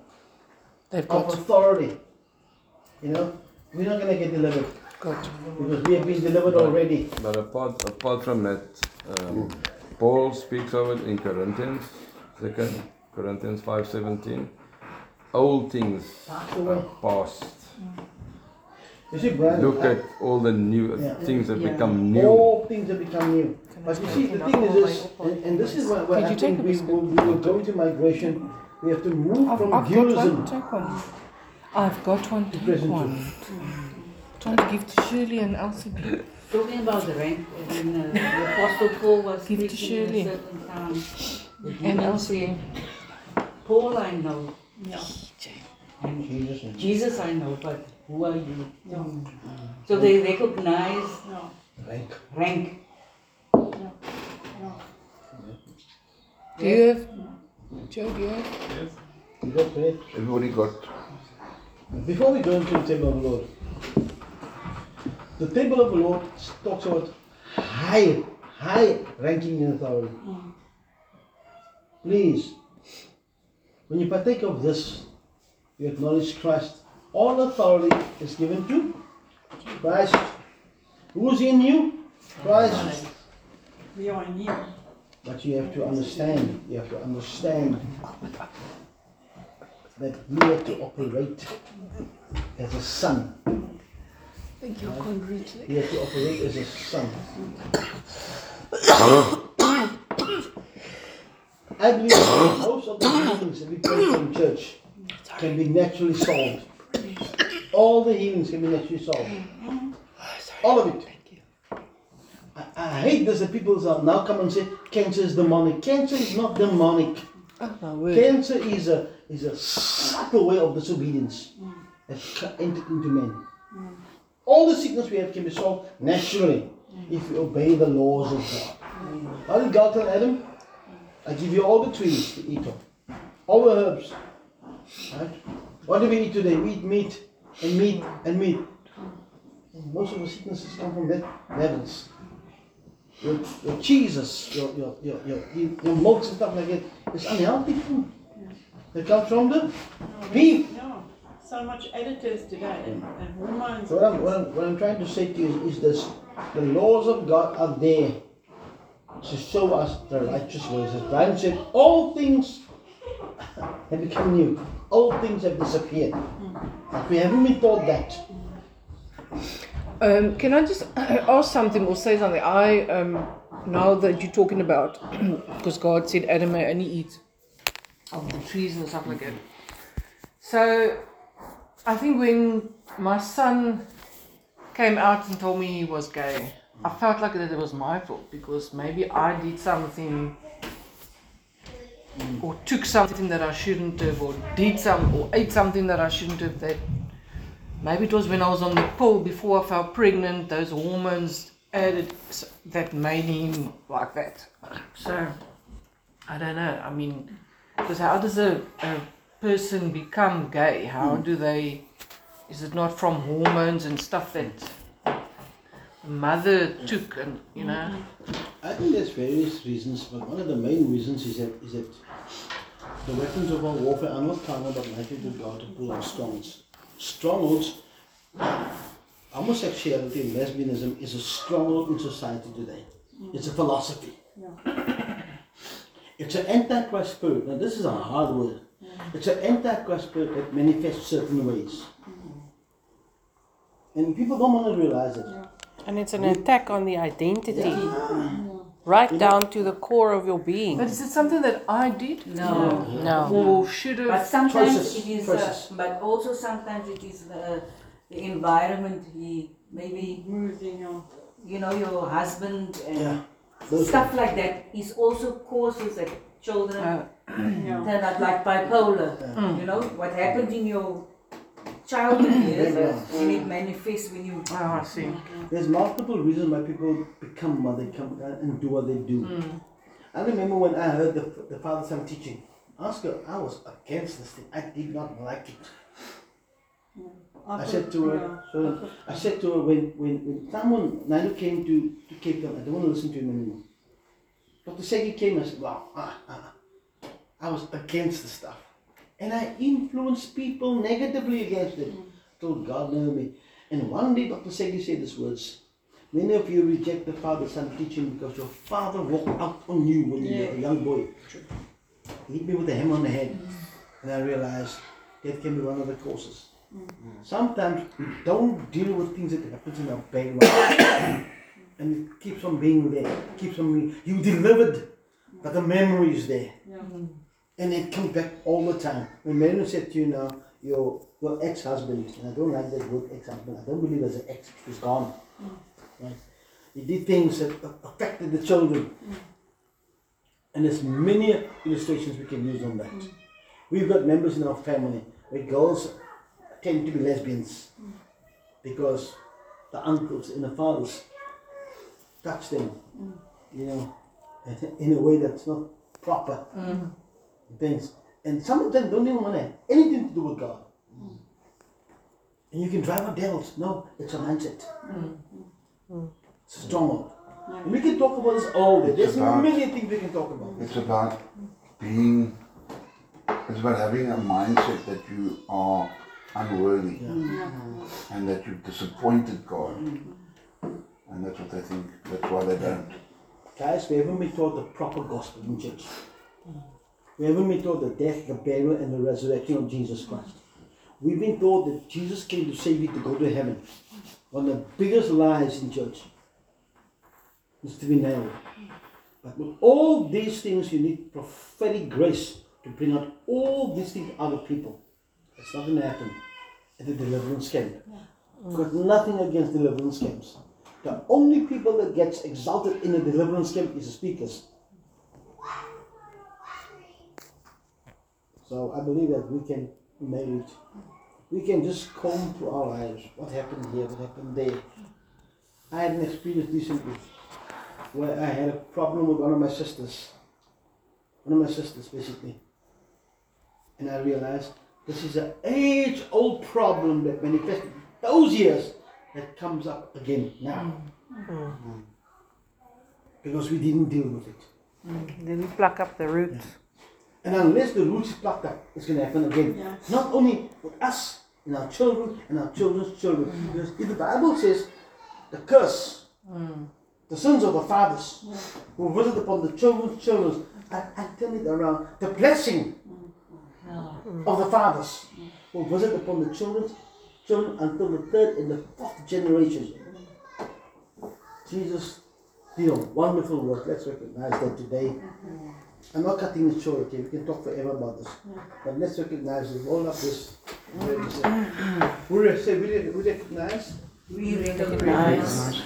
They've got of authority. You know, we're not going to get delivered. Got because we have been delivered but, already. But apart apart from that. Um, mm. Paul speaks of it in Corinthians, Second Corinthians five seventeen. Old things are past. You see, Brian, look I, at all the new yeah. things that yeah. become new. All things that become new. But you see, the thing is this, and, and this is what, what I think we will, we will go into migration. We have to move I've, from I've dualism. Got one, I've got one, take one. one. Trying to give to Shirley and Elsie. Talking about the rank, when uh, the Apostle Paul was speaking at a certain time, and also Paul I know, yeah. and Jesus, Jesus I know, but who are you? No. So they recognize no. rank. rank. No. No. Do you have, Joe, do you have? Yes. You got it? Everybody got. Before we go into the table of the Lord, the table of the Lord talks about high, high ranking in authority. Mm. Please, when you partake of this, you acknowledge Christ. All authority is given to Christ. Who is in you? Christ. We are in you. But you have to understand, you have to understand that you have to operate as a son. think you're congruent. You have to operate as a son. I believe that most of the healings that we pray for in church can be naturally solved. All the healings can be naturally solved. All of it. I, I hate this that people now come and say cancer is demonic. Cancer is not demonic. Oh, my word. Cancer is a is a subtle way of disobedience that's entered into men. Mm. All the sickness we have can be solved naturally mm. if we obey the laws of God. Mm. How did God tell Adam? Mm. I give you all the trees to eat of, all the herbs. Right? What do we eat today? We eat meat and meat and meat. And most of the sicknesses come from that levels. Your, your cheeses, your your your your, your milks and stuff like that. It's unhealthy food. Yeah. That comes from the beef. No, no, so much additives today and, and hormones. What I'm, what, I'm, what I'm trying to say to you is, is this: the laws of God are there to show us the righteous ways. As Brian said, all things have become new. All things have disappeared. Mm. But we haven't been taught that. Mm. Um, can I just ask something or say something? I, um, now that you're talking about, because God said Adam may only eat of the trees and stuff like that. So, I think when my son came out and told me he was gay, I felt like that it was my fault, because maybe I did something or took something that I shouldn't have, or did some, or ate something that I shouldn't have, that maybe it was when I was on the pill before I felt pregnant, those hormones added, that made him like that. So, I don't know, I mean, because how does a, a person become gay? How do they, is it not from hormones and stuff that the mother took, and, you know? I think there's various reasons, but one of the main reasons is that, is that the weapons of our warfare are not carnal, but mighty to God to pull our strongholds. Strongholds, homosexuality and lesbianism is a stronghold in society today. Mm. It's a philosophy. Yeah. It's an antichrist spirit. Now this is a hard word. Yeah. It's an antichrist spirit that manifests certain ways. Mm. And people don't want to realize it. Yeah. And it's an we, attack on the identity. Yeah. Yeah. Right, you down know, to the core of your being. But is it something that I did? No, no. no. Or should have? But sometimes choices, it is. Uh, but also sometimes it is the, the environment. He maybe moving your, you know, your husband and yeah. stuff things. Like that is also causes that children uh, yeah. turn out like bipolar. Yeah. Mm. You know what happened in your childhood years, and it manifests when you. Ah, I see. There's multiple reasons why people become what they come and do what they do. Mm. I remember when I heard the, the father son teaching, Oscar, I was against this thing. I did not like it. Yeah. I, I said to her, yeah. so I said to her when when, when someone Naidu came to, to Cape Town, I don't want to listen to him anymore. Doctor Seggie came and I said, wow, ah, ah, I was against the stuff. And I influenced people negatively against it. Mm. Till God knew me. And one day Doctor Seggie said these words. Many of you reject the father-son teaching because your father walked out on you when yeah. you were a young boy. He hit me with a hammer on the head. Mm. And I realized that can be one of the causes. Mm. Sometimes we don't deal with things that happen in our brain. And it keeps on being there. It keeps on being, you delivered, but the memory is there. Yeah. And it comes back all the time. When Marion said to you now, your, your ex-husband, and I don't like that word ex-husband, I don't believe there's an ex, he's gone. Mm. Right? He did things that affected the children. Mm. And there's many illustrations we can use on that. Mm. We've got members in our family where girls tend to be lesbians mm. because the uncles and the fathers touch them, mm. you know, in a way that's not proper. Mm. Things, and some of them don't even want to have anything to do with God. Mm. And you can drive out devils. No, it's a mindset. Mm. Mm. It's a stronghold. Yeah. And we can talk about this all day. It's There's about, many things we can talk about. It's about being, it's about having a mindset that you are unworthy yeah. mm. and that you've disappointed God. Mm. And that's what they think, that's why they don't. Guys, we haven't been taught the proper gospel in church. Mm. We haven't been taught the death, the burial, and the resurrection of Jesus Christ. We've been taught that Jesus came to save you to go to heaven. One of the biggest lies in church is to be nailed. But with all these things, you need prophetic grace to bring out all these things out of people. It's not going to happen at the deliverance camp. I've got nothing against deliverance camps. The only people that gets exalted in a deliverance camp is the speakers. So I believe that we can nail it. We can just comb through our lives. What happened here? What happened there? I had an experience recently where I had a problem with one of my sisters. One of my sisters, basically. And I realized this is an age-old problem that manifested those years that comes up again now. Mm-hmm. Mm. Because we didn't deal with it. Mm. Then we pluck up the root. Yeah. And unless the root is plucked up, it's going to happen again. Yes. Not only with us, and our children, and our children's children. Mm. Because if the Bible says, the curse, mm. the sins of the fathers, yeah. will visit upon the children's children, I, I turn it around. The blessing mm. of the fathers mm. will visit upon the children's children until the third and the fourth generation. Mm. Jesus did a wonderful work. Let's recognize that today. Mm-hmm. I'm not cutting it short, okay? We can talk forever about this. Yeah. But let's recognize it. All of this. We recognize. We recognize.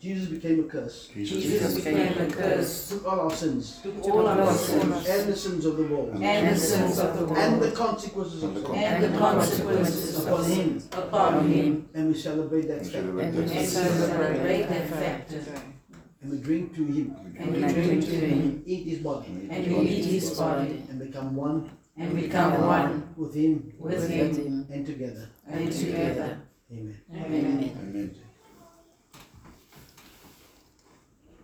Jesus became a curse. Jesus, Jesus became a curse. Took all our sins. Took all our sins. And the sins of the world. And the sins of the world. And the consequences of the world. And the consequences upon him. Upon him. And we celebrate that fact. And we celebrate that fact. And we drink to him. And we drink to him. Eat his body. And we eat his body. And become one. And become one. With him. With him. And together. And together. Amen. Amen.